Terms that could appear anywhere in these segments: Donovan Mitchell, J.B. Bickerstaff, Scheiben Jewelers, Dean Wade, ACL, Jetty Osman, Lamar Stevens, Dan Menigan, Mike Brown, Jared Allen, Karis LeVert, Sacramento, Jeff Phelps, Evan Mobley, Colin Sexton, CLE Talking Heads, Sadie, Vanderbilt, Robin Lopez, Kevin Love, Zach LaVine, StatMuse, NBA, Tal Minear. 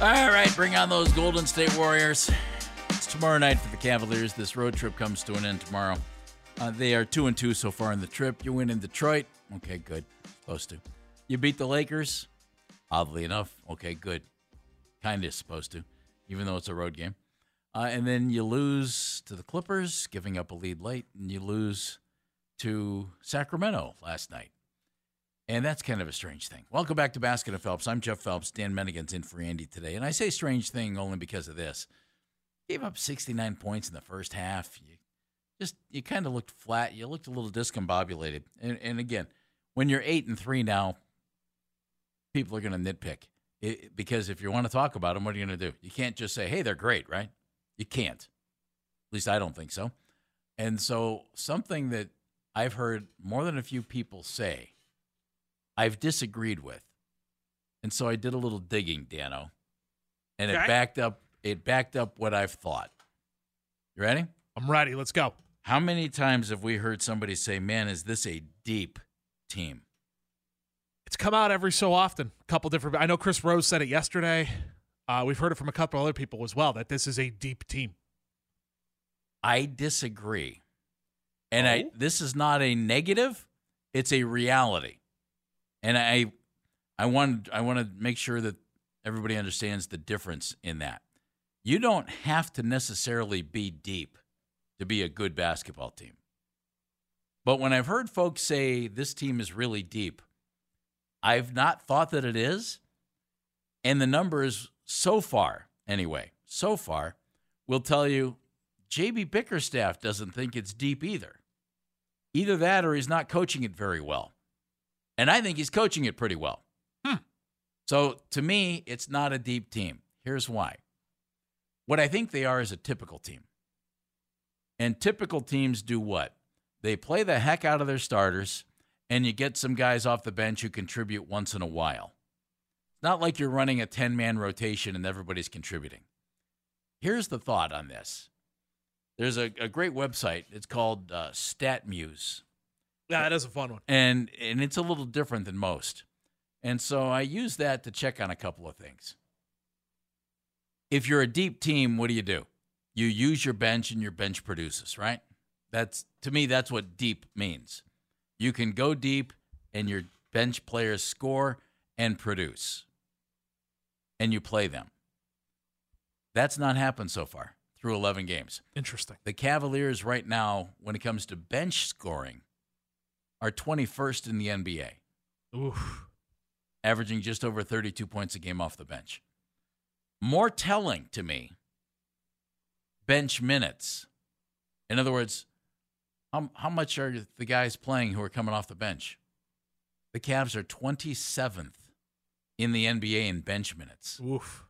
All right, bring on those Golden State Warriors. It's tomorrow night for the Cavaliers. This road trip comes to an end tomorrow. They are 2-2 so far in the trip. You win in Detroit. Okay, good. Supposed to. You beat the Lakers. Oddly enough. Okay, good. Kind of supposed to, even though it's a road game. And then you lose to the Clippers, giving up a lead late, and you lose to Sacramento last night. And that's kind of a strange thing. Welcome back to Basket of Phelps. I'm Jeff Phelps. Dan Menigan's in for Andy today. And I say strange thing only because of this. Gave up 69 points in the first half. You kind of looked flat. You looked a little discombobulated. And again, when you're 8-3 now, people are going to nitpick. Because if you want to talk about them, what are you going to do? You can't just say, hey, they're great, right? You can't. At least I don't think so. And so something that I've heard more than a few people say I've disagreed with, and so I did a little digging, Dano, and okay. It backed up what I've thought. You ready? I'm ready. Let's go. How many times have we heard somebody say, man, is this a deep team? It's come out every so often. A couple different. I know Chris Rose said it yesterday. We've heard it from a couple other people as well, that this is a deep team. I disagree. And this is not a negative. It's a reality. And I want to make sure that everybody understands the difference in that. You don't have to necessarily be deep to be a good basketball team. But when I've heard folks say this team is really deep, I've not thought that it is. And the numbers so far will tell you J.B. Bickerstaff doesn't think it's deep either. Either that or he's not coaching it very well. And I think he's coaching it pretty well. So, to me, it's not a deep team. Here's why. What I think they are is a typical team. And typical teams do what? They play the heck out of their starters, and you get some guys off the bench who contribute once in a while. It's not like you're running a 10-man rotation and everybody's contributing. Here's the thought on this. There's a great website. It's called StatMuse. Yeah, it is a fun one. And it's a little different than most. And so I use that to check on a couple of things. If you're a deep team, what do? You use your bench and your bench produces, right? To me, that's what deep means. You can go deep and your bench players score and produce. And you play them. That's not happened so far through 11 games. Interesting. The Cavaliers right now, when it comes to bench scoring, are 21st in the NBA. Oof. Averaging just over 32 points a game off the bench. More telling to me, bench minutes. In other words, how much are the guys playing who are coming off the bench? The Cavs are 27th in the NBA in bench minutes. Oof.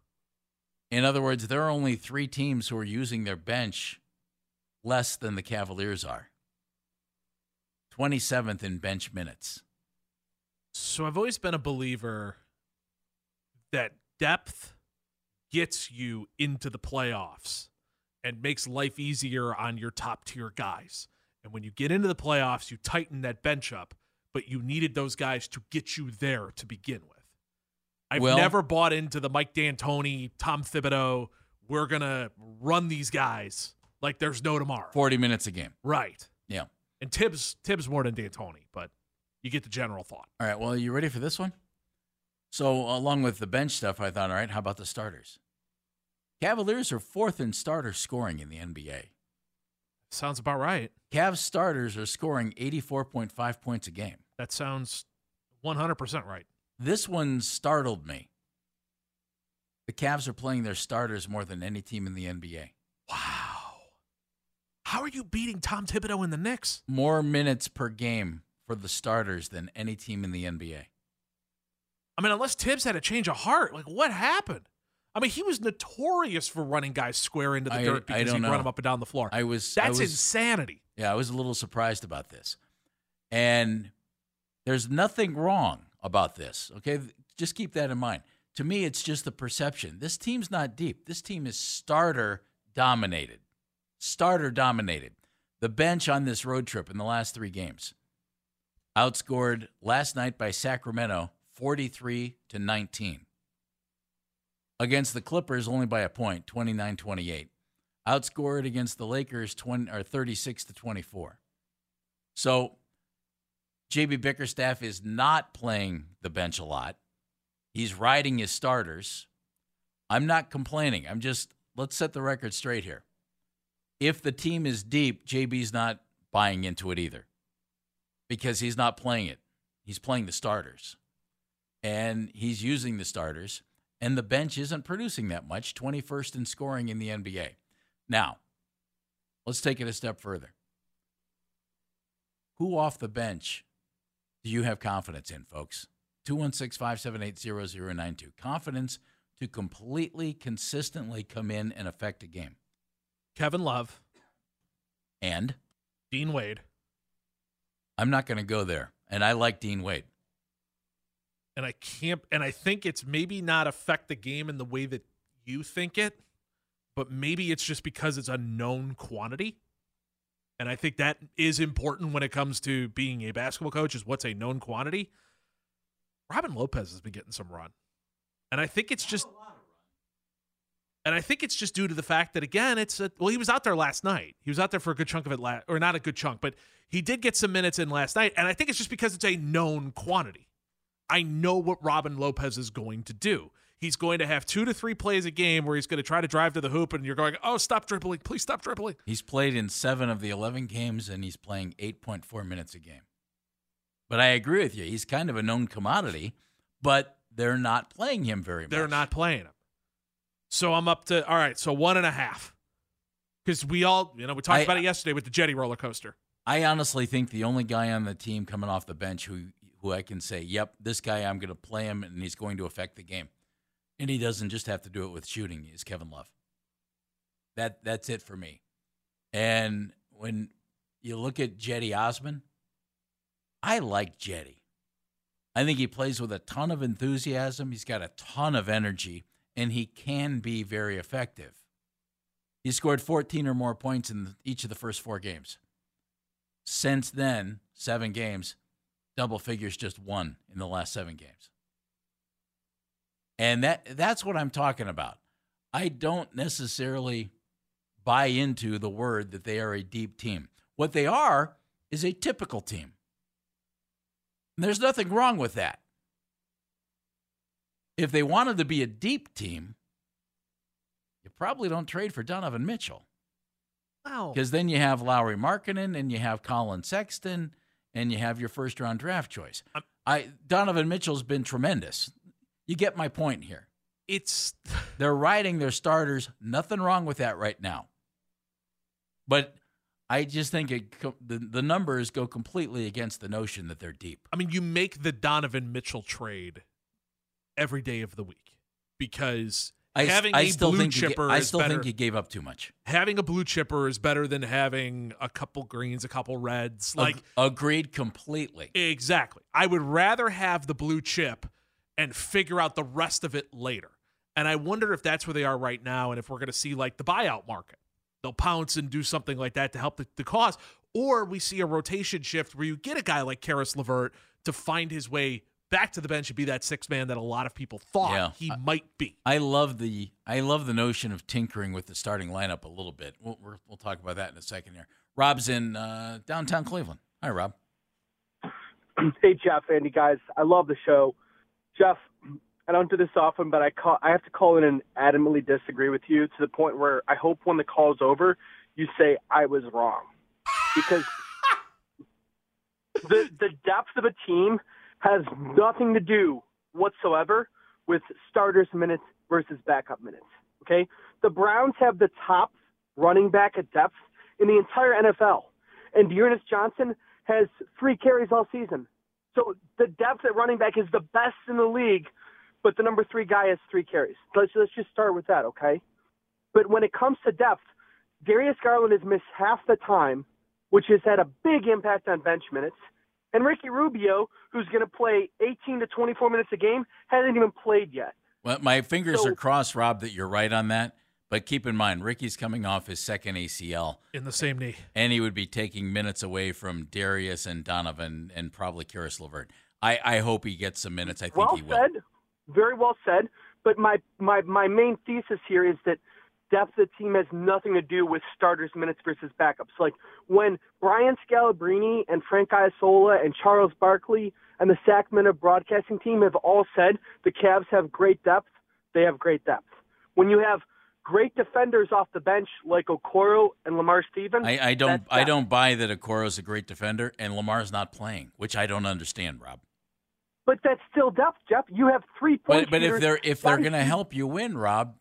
In other words, there are only three teams who are using their bench less than the Cavaliers are. 27th in bench minutes. So I've always been a believer that depth gets you into the playoffs and makes life easier on your top-tier guys. And when you get into the playoffs, you tighten that bench up, but you needed those guys to get you there to begin with. I've never bought into the Mike D'Antoni, Tom Thibodeau, we're going to run these guys like there's no tomorrow. 40 minutes a game. Right. Yeah. And Tibbs more than D'Antoni, but you get the general thought. All right, well, are you ready for this one? So along with the bench stuff, I thought, all right, how about the starters? Cavaliers are 4th in starter scoring in the NBA. Sounds about right. Cavs starters are scoring 84.5 points a game. That sounds 100% right. This one startled me. The Cavs are playing their starters more than any team in the NBA. Wow. How are you beating Tom Thibodeau and the Knicks? More minutes per game for the starters than any team in the NBA. I mean, unless Tibbs had a change of heart. Like, what happened? I mean, he was notorious for running guys square into the dirt because he'd run them up and down the floor. That's insanity. Yeah, I was a little surprised about this. And there's nothing wrong about this, okay? Just keep that in mind. To me, it's just the perception. This team's not deep. This team is starter-dominated. Starter-dominated. The bench on this road trip in the last three games. Outscored last night by Sacramento 43-19. Against the Clippers, only by a point, 29-28. Outscored against the Lakers 36-24. So, J.B. Bickerstaff is not playing the bench a lot. He's riding his starters. I'm not complaining. I'm just, let's set the record straight here. If the team is deep, J.B.'s not buying into it either because he's not playing it. He's playing the starters, and he's using the starters. And the bench isn't producing that much, 21st in scoring in the NBA. Now, let's take it a step further. Who off the bench do you have confidence in, folks? 216-578-0092. Confidence to completely, consistently come in and affect a game. Kevin Love. And? Dean Wade. I'm not going to go there, and I like Dean Wade. And I can't, and I think it's maybe not affect the game in the way that you think it, but maybe it's just because it's a known quantity. And I think that is important when it comes to being a basketball coach, is what's a known quantity. Robin Lopez has been getting some run. And I think it's just, due to the fact that, again, he was out there last night. He was out there for a good chunk of it, but he did get some minutes in last night. And I think it's just because it's a known quantity. I know what Robin Lopez is going to do. He's going to have 2 to 3 plays a game where he's going to try to drive to the hoop, and you're going, oh, stop dribbling. Please stop dribbling. He's played in 7 of the 11 games, and he's playing 8.4 minutes a game. But I agree with you. He's kind of a known commodity, but they're not playing him very much. They're not playing him. So I'm up to, all right, so 1.5. Because we all, we talked about it yesterday with the Jetty roller coaster. I honestly think the only guy on the team coming off the bench who I can say, yep, this guy, I'm going to play him, and he's going to affect the game. And he doesn't just have to do it with shooting, is Kevin Love. That's it for me. And when you look at Jetty Osman, I like Jetty. I think he plays with a ton of enthusiasm. He's got a ton of energy, and he can be very effective. He scored 14 or more points in each of the first 4 games. Since then, 7 games, double figures, just 1 in the last 7 games. And that's what I'm talking about. I don't necessarily buy into the word that they are a deep team. What they are is a typical team. And there's nothing wrong with that. If they wanted to be a deep team, you probably don't trade for Donovan Mitchell. Wow. Because then you have Lauri Markkanen, and you have Colin Sexton, and you have your first-round draft choice. Donovan Mitchell's been tremendous. You get my point here. They're riding their starters. Nothing wrong with that right now. But I just think the numbers go completely against the notion that they're deep. I mean, you make the Donovan Mitchell trade every day of the week because I still think you gave up too much. Having a blue chipper is better than having a couple greens, a couple reds. Agreed completely. Exactly. I would rather have the blue chip and figure out the rest of it later. And I wonder if that's where they are right now, and if we're going to see the buyout market. They'll pounce and do something like that to help the cause. Or we see a rotation shift where you get a guy like Karis LeVert to find his way back to the bench and be that sixth man that a lot of people thought he might be. I love the notion of tinkering with the starting lineup a little bit. We'll talk about that in a second here. Rob's in downtown Cleveland. Hi, Rob. Hey, Jeff, Andy, guys. I love the show. Jeff, I don't do this often, but I have to call in and adamantly disagree with you to the point where I hope when the call's over, you say I was wrong, because the depth of a team has nothing to do whatsoever with starters minutes versus backup minutes. Okay, the Browns have the top running back at depth in the entire NFL, and Dearness Johnson has 3 carries all season. So the depth at running back is the best in the league, but the number 3 guy has 3 carries. Let's just start with that, okay? But when it comes to depth, Darius Garland has missed half the time, which has had a big impact on bench minutes. And Ricky Rubio, who's going to play 18 to 24 minutes a game, hasn't even played yet. Well, my fingers are crossed, Rob, that you're right on that. But keep in mind, Ricky's coming off his second ACL. In the same knee. And he would be taking minutes away from Darius and Donovan and probably Karis LeVert. I hope he gets some minutes. I think he will. Well said. Very well said. But my main thesis here is that depth of the team has nothing to do with starters' minutes versus backups. Like, when Brian Scalabrine and Frank Iasola and Charles Barkley and the Sacramento broadcasting team have all said the Cavs have great depth, they have great depth. When you have great defenders off the bench like Okoro and Lamar Stevens, I don't buy that Okoro's a great defender and Lamar's not playing, which I don't understand, Rob. But that's still depth, Jeff. You have 3 points. But if they're going to help you win, Rob,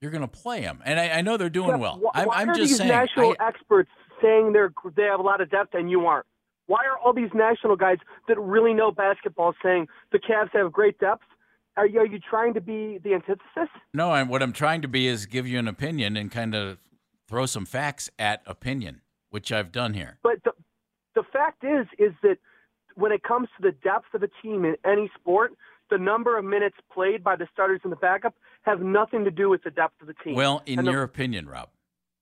you're going to play them. And I know they're doing well. I'm just saying. Why are these national experts saying they have a lot of depth and you aren't? Why are all these national guys that really know basketball saying the Cavs have great depth? Are you trying to be the antithesis? No, what I'm trying to be is give you an opinion and kind of throw some facts at opinion, which I've done here. But the fact is that when it comes to the depth of a team in any sport, the number of minutes played by the starters and the backup have nothing to do with the depth of the team. Well, in your opinion, Rob,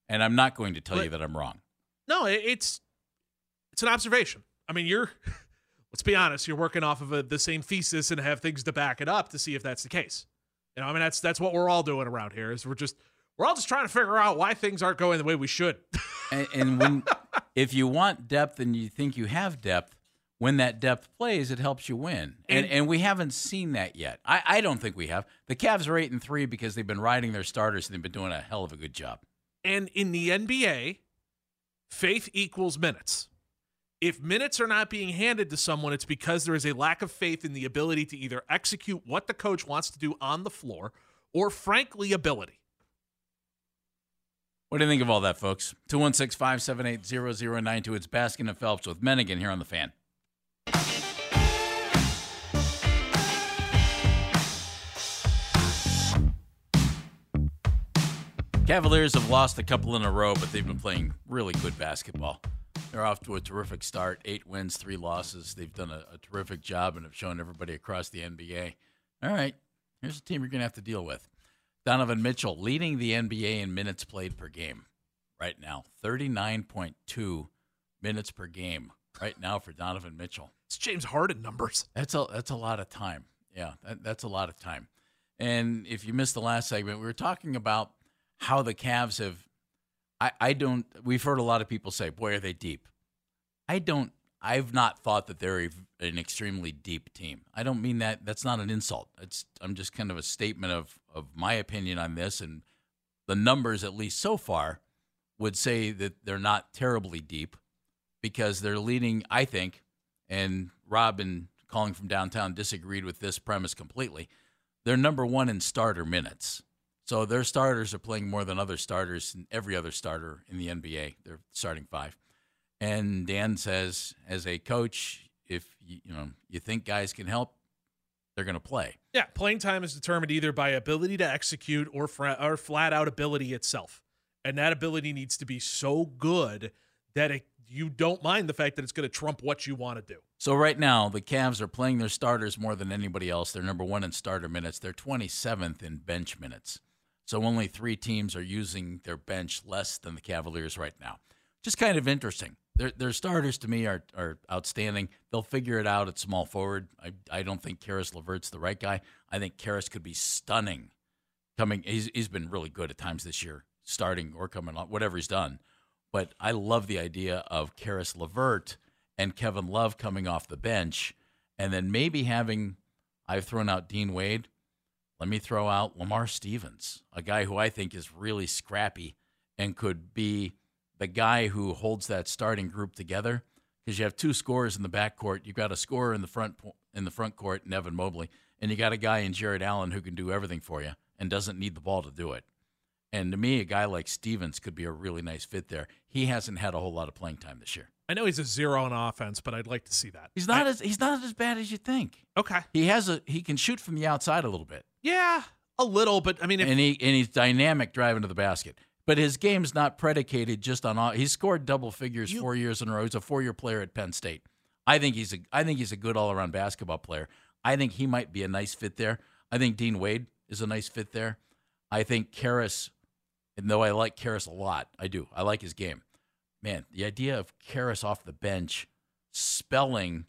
and I'm not going to tell you that I'm wrong. No, it's an observation. I mean, let's be honest, you're working off of the same thesis and have things to back it up to see if that's the case. You know, I mean, that's what we're all doing around here is we're all just trying to figure out why things aren't going the way we should. And when if you want depth and you think you have depth, when that depth plays, it helps you win. And we haven't seen that yet. I don't think we have. The Cavs are 8-3 because they've been riding their starters and they've been doing a hell of a good job. And in the NBA, faith equals minutes. If minutes are not being handed to someone, it's because there is a lack of faith in the ability to either execute what the coach wants to do on the floor or, frankly, ability. What do you think of all that, folks? 216-578-0092. It's Baskin and Phelps with Menigan here on The Fan. Cavaliers have lost a couple in a row, but they've been playing really good basketball. They're off to a terrific start. 8 wins, 3 losses. They've done a terrific job and have shown everybody across the NBA. All right, here's a team you're going to have to deal with. Donovan Mitchell leading the NBA in minutes played per game right now. 39.2 minutes per game right now for Donovan Mitchell. It's James Harden numbers. That's a lot of time. Yeah, that's a lot of time. And if you missed the last segment, we were talking about how the Cavs have, we've heard a lot of people say, boy, are they deep. I've not thought that they're an extremely deep team. I don't mean that, that's not an insult. I'm just kind of a statement of my opinion on this, and the numbers, at least so far, would say that they're not terribly deep because they're leading, I think, and Robin calling from downtown disagreed with this premise completely. They're number one in starter minutes. So their starters are playing more than other starters, and every other starter in the NBA. They're starting 5. And Dan says, as a coach, if you think guys can help, they're going to play. Yeah, playing time is determined either by ability to execute or flat-out ability itself. And that ability needs to be so good that you don't mind the fact that it's going to trump what you want to do. So right now, the Cavs are playing their starters more than anybody else. They're number one in starter minutes. They're 27th in bench minutes. So only 3 teams are using their bench less than the Cavaliers right now. Just kind of interesting. Their starters, to me, are outstanding. They'll figure it out at small forward. I don't think Karis LeVert's the right guy. I think Karis could be stunning. He's been really good at times this year, starting or coming on, whatever he's done. But I love the idea of Karis LeVert and Kevin Love coming off the bench, and then maybe I've thrown out Dean Wade. Let me throw out Lamar Stevens, a guy who I think is really scrappy and could be the guy who holds that starting group together, because you have two scorers in the backcourt. You've got a scorer in the front court, in Evan Mobley, and you got a guy in Jared Allen who can do everything for you and doesn't need the ball to do it. And to me, a guy like Stevens could be a really nice fit there. He hasn't had a whole lot of playing time this year. I know he's a zero on offense, but I'd like to see that. He's not as bad as you think. Okay. He can shoot from the outside a little bit. Yeah, a little, but I mean, he's dynamic driving to the basket. But his game's not predicated just on. He scored double figures 4 years in a row. He's a four-year player at Penn State. I think he's a good all-around basketball player. I think he might be a nice fit there. I think Dean Wade is a nice fit there. I think Karras. And though I like Karras a lot, I do. I like his game. Man, the idea of Karras off the bench spelling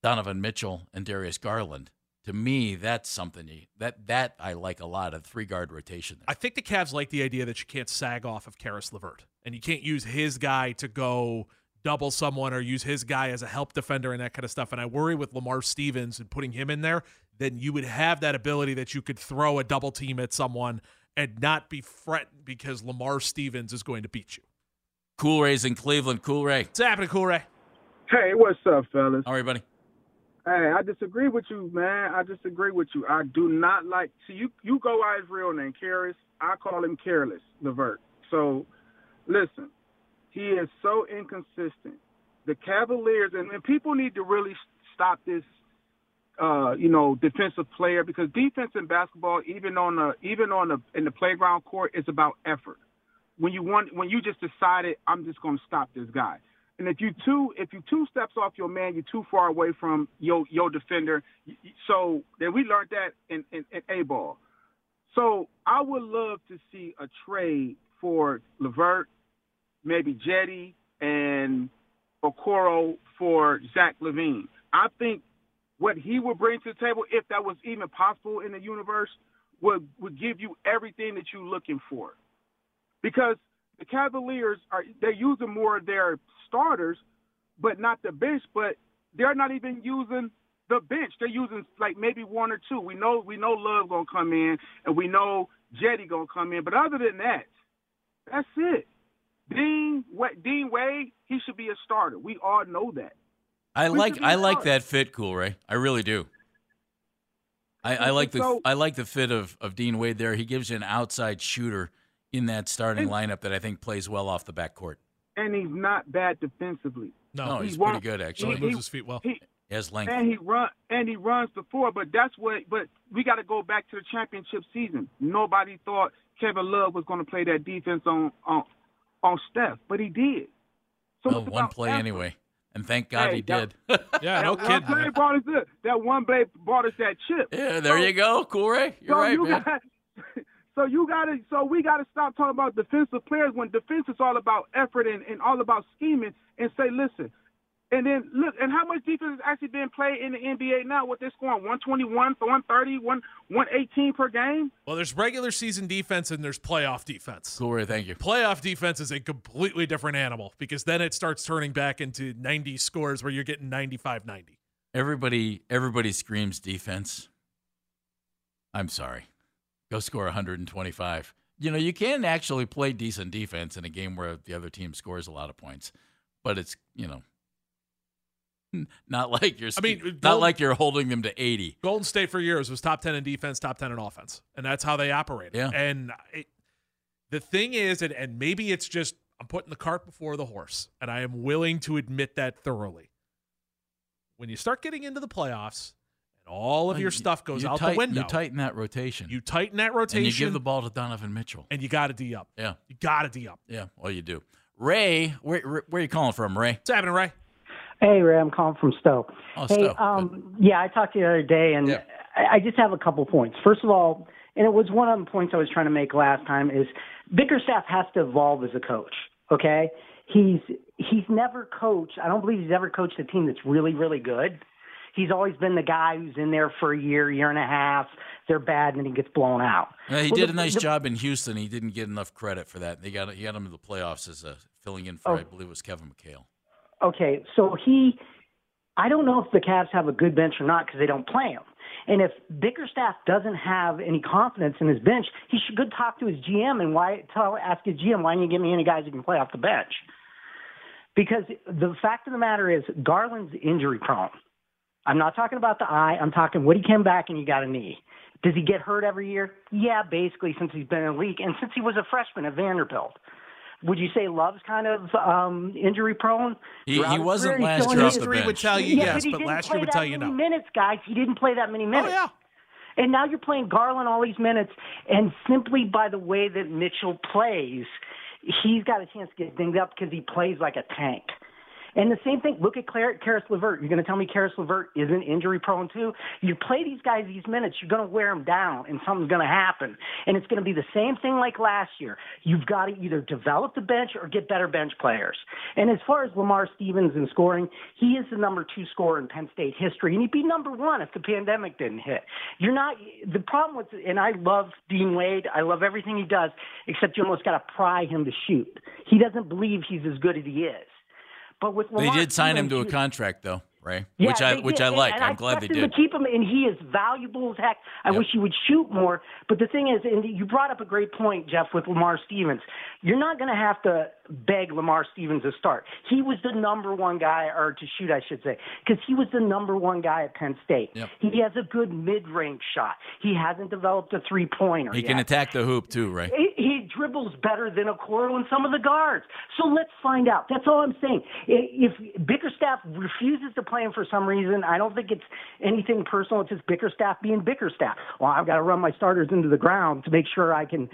Donovan Mitchell and Darius Garland, to me, that's something that I like a lot, of three-guard rotation there. I think the Cavs like the idea that you can't sag off of Karis LeVert, and you can't use his guy to go double someone or use his guy as a help defender and that kind of stuff. And I worry with Lamar Stevens and putting him in there, then you would have that ability that you could throw a double team at someone and not be threatened because Lamar Stevens is going to beat you. Cool Ray's in Cleveland. Cool Ray. What's happening, Cool Ray? Hey, what's up, fellas? How are you, buddy? Hey, I disagree with you, man. I disagree with you. I do not like – see, you go by his real name, Karras. I call him Careless LeVert. So, listen, he is so inconsistent. The Cavaliers – and people need to really stop this, defensive player, because defense in basketball, even in the playground court, is about effort. When you just decided, I'm just going to stop this guy. And if you two steps off your man, you're too far away from your defender. So then we learned that in A-ball. So I would love to see a trade for LeVert, maybe Jetty, and Okoro for Zach LaVine. I think what he would bring to the table, if that was even possible in the universe, would give you everything that you're looking for. Because the Cavaliers, they're using more of their starters, but not the bench. But they're not even using the bench. They're using like maybe one or two. We know Love gonna come in, and we know Jetty gonna come in. But other than that, that's it. Dean Wade, he should be a starter. We all know that. I like that fit, Cool Ray. I really do. I like the fit of Dean Wade there. He gives you an outside shooter in that starting lineup that I think plays well off the backcourt. And he's not bad defensively. No, he's pretty good, actually. He moves his feet well. He has length. And he runs the floor, but we got to go back to the championship season. Nobody thought Kevin Love was going to play that defense on Steph, but he did. So well, one play effort. Anyway, and thank God he did. Yeah, no kidding. That one play brought us that chip. Yeah, there you go. Cool, Ray. You're right, man. So we gotta stop talking about defensive players when defense is all about effort and all about scheming, and say, listen, and then look, and how much defense is actually being played in the NBA now with this scoring 121, 130, 118 per game? Well, there's regular season defense and there's playoff defense. Glory, thank you. Playoff defense is a completely different animal, because then it starts turning back into 90 scores where you're getting 95-90. Everybody screams defense. I'm sorry. Go score 125. You can actually play decent defense in a game where the other team scores a lot of points, but it's, not like you're. I mean, like you're holding them to 80. Golden State for years was top 10 in defense, top 10 in offense, and that's how they operated. Yeah. And the thing is, and maybe it's just I'm putting the cart before the horse, and I am willing to admit that thoroughly. When you start getting into the playoffs, all of your stuff goes out the window. You tighten that rotation. And you give the ball to Donovan Mitchell. And you got to D up. Yeah. Yeah, well, you do. Ray, where are you calling from, Ray? What's happening, Ray? Hey, Ray, I'm calling from Stowe. Oh, hey, Stowe. Yeah, I talked to you the other day, and yeah. I just have a couple points. First of all, and it was one of the points I was trying to make last time, is Bickerstaff has to evolve as a coach, okay? He's never coached. I don't believe he's ever coached a team that's really, really good. He's always been the guy who's in there for a year, year and a half. They're bad, and then he gets blown out. Yeah, he did a nice job in Houston. He didn't get enough credit for that. He got him to the playoffs as a filling in for, I believe it was Kevin McHale. Okay, so I don't know if the Cavs have a good bench or not, because they don't play him. And if Bickerstaff doesn't have any confidence in his bench, he should go talk to his GM and ask his GM, why didn't you give me any guys who can play off the bench? Because the fact of the matter is Garland's injury prone. I'm not talking about the eye. I'm talking when he came back and he got a knee. Does he get hurt every year? Yeah, basically since he's been in the league and since he was a freshman at Vanderbilt. Would you say Love's kind of injury prone? He wasn't last year off the bench. Would tell you yes, but last year would tell you no. Minutes, guys. He didn't play that many minutes. Oh, yeah. And now you're playing Garland all these minutes, and simply by the way that Mitchell plays, he's got a chance to get dinged up because he plays like a tank. And the same thing, look at Karis LeVert. You're going to tell me Karis LeVert isn't injury-prone too? You play these guys these minutes, you're going to wear them down, and something's going to happen. And it's going to be the same thing like last year. You've got to either develop the bench or get better bench players. And as far as Lamar Stevens in scoring, he is the number 2 scorer in Penn State history, and he'd be number 1 if the pandemic didn't hit. You're not – the problem with – and I love Dean Wade. I love everything he does, except you almost got to pry him to shoot. He doesn't believe he's as good as he is. But with Lamar, they did sign him to a contract, though, Ray, yeah, which I like. I'm glad they did. To keep him, and he is valuable as heck. I wish he would shoot more. But the thing is, and you brought up a great point, Jeff, with Lamar Stevens. You're not going to have to beg Lamar Stevens to start. He was the number 1 guy, or to shoot, I should say, because he was the number 1 guy at Penn State. Yep. He has a good mid-range shot. He hasn't developed a three-pointer yet. He can attack the hoop, too, Ray. He dribbles better than Okoro and some of the guards. So let's find out. That's all I'm saying. If Bickerstaff refuses to play him for some reason, I don't think it's anything personal. It's just Bickerstaff being Bickerstaff. Well, I've got to run my starters into the ground to make sure I can,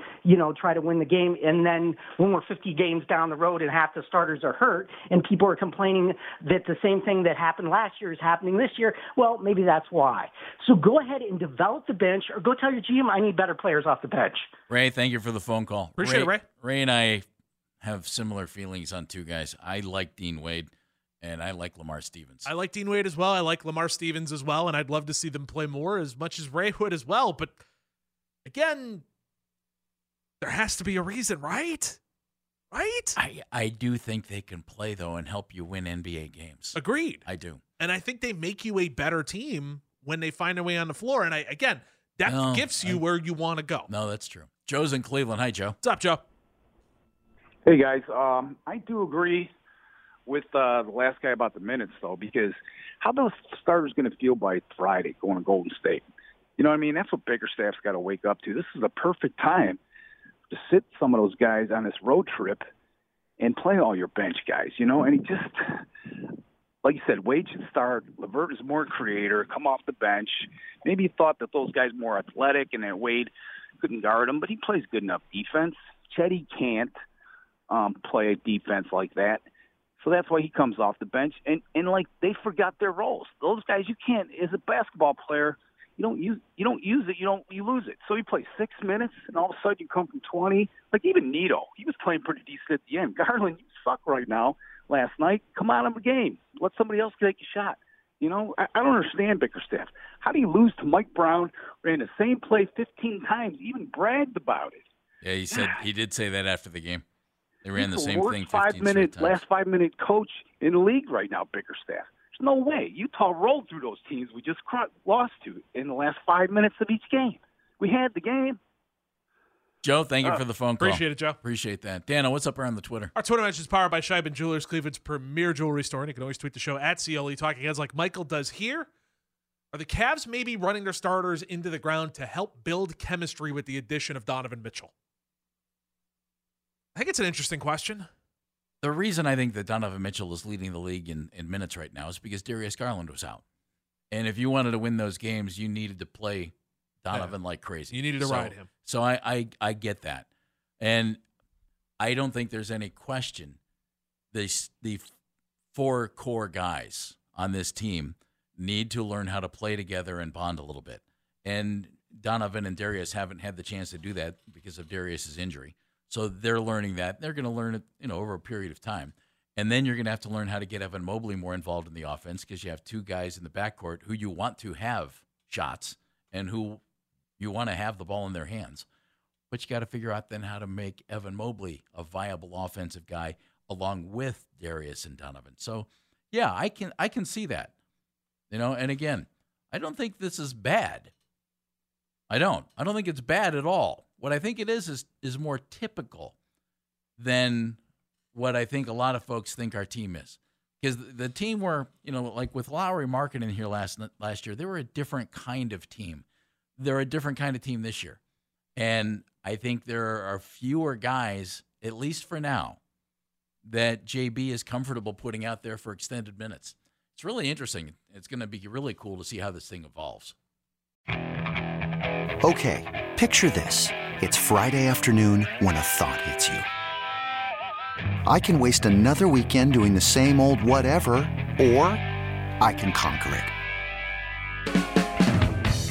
try to win the game. And then when we're 50 games down the road and half the starters are hurt and people are complaining that the same thing that happened last year is happening this year, well, maybe that's why. So go ahead and develop the bench or go tell your GM I need better players off the bench. Ray, thank you for the phone call. Appreciate it, Ray. Ray and I have similar feelings on two guys. I like Dean Wade, and I like Lamar Stevens. I like Dean Wade as well. I like Lamar Stevens as well, and I'd love to see them play more as much as Ray would as well. But, again, there has to be a reason, right? Right? I do think they can play, though, and help you win NBA games. Agreed. I do. And I think they make you a better team when they find a way on the floor. And, that gets you where you want to go. No, that's true. Joe's in Cleveland. Hi, Joe. What's up, Joe? Hey, guys. I do agree with the last guy about the minutes, though, because how those starters going to feel by Friday going to Golden State? You know what I mean? That's what Bickerstaff's got to wake up to. This is the perfect time to sit some of those guys on this road trip and play all your bench guys, And he just, like you said, Wade should start. LeVert is more creator, come off the bench. Maybe he thought that those guys more athletic and that Wade couldn't guard him, but he plays good enough defense. Chetty can't play defense like that. So that's why he comes off the bench. And like, they forgot their roles. Those guys, you can't, as a basketball player, you don't use it, you lose it. So you play 6 minutes, and all of a sudden you come from 20. Like, even Nito, he was playing pretty decent at the end. Garland, you suck right now last night. Come out of the game. Let somebody else take a shot. I don't understand Bickerstaff. How do you lose to Mike Brown? Ran the same play 15 times, even bragged about it. Yeah, he did say that after the game. They ran the same thing 15 times. Last 5-minute coach in the league right now, Bickerstaff. There's no way. Utah rolled through those teams we just lost to in the last 5 minutes of each game. We had the game. Joe, thank you for the phone call. Appreciate it, Joe. Appreciate that. Dana, what's up around the Twitter? Our Twitter match is powered by Scheiben Jewelers, Cleveland's premier jewelry store. And you can always tweet the show at CLE Talking Heads like Michael does here. Are the Cavs maybe running their starters into the ground to help build chemistry with the addition of Donovan Mitchell? I think it's an interesting question. The reason I think that Donovan Mitchell is leading the league in minutes right now is because Darius Garland was out. And if you wanted to win those games, you needed to play Donovan like crazy. You needed to ride him. So I get that. And I don't think there's any question the four core guys on this team need to learn how to play together and bond a little bit. And Donovan and Darius haven't had the chance to do that because of Darius's injury. So they're learning that. They're going to learn it over a period of time. And then you're going to have to learn how to get Evan Mobley more involved in the offense because you have two guys in the backcourt who you want to have shots and who you want to have the ball in their hands. But you got to figure out then how to make Evan Mobley a viable offensive guy along with Darius and Donovan. So, yeah, I can see that. And again, I don't think this is bad. I don't think it's bad at all. What I think it is more typical than what I think a lot of folks think our team is. Because the team were, like with Lowry Market in here last year, they were a different kind of team. They're a different kind of team this year. And I think there are fewer guys, at least for now, that JB is comfortable putting out there for extended minutes. It's really interesting. It's going to be really cool to see how this thing evolves. Okay, picture this. It's Friday afternoon when a thought hits you. I can waste another weekend doing the same old whatever, or I can conquer it.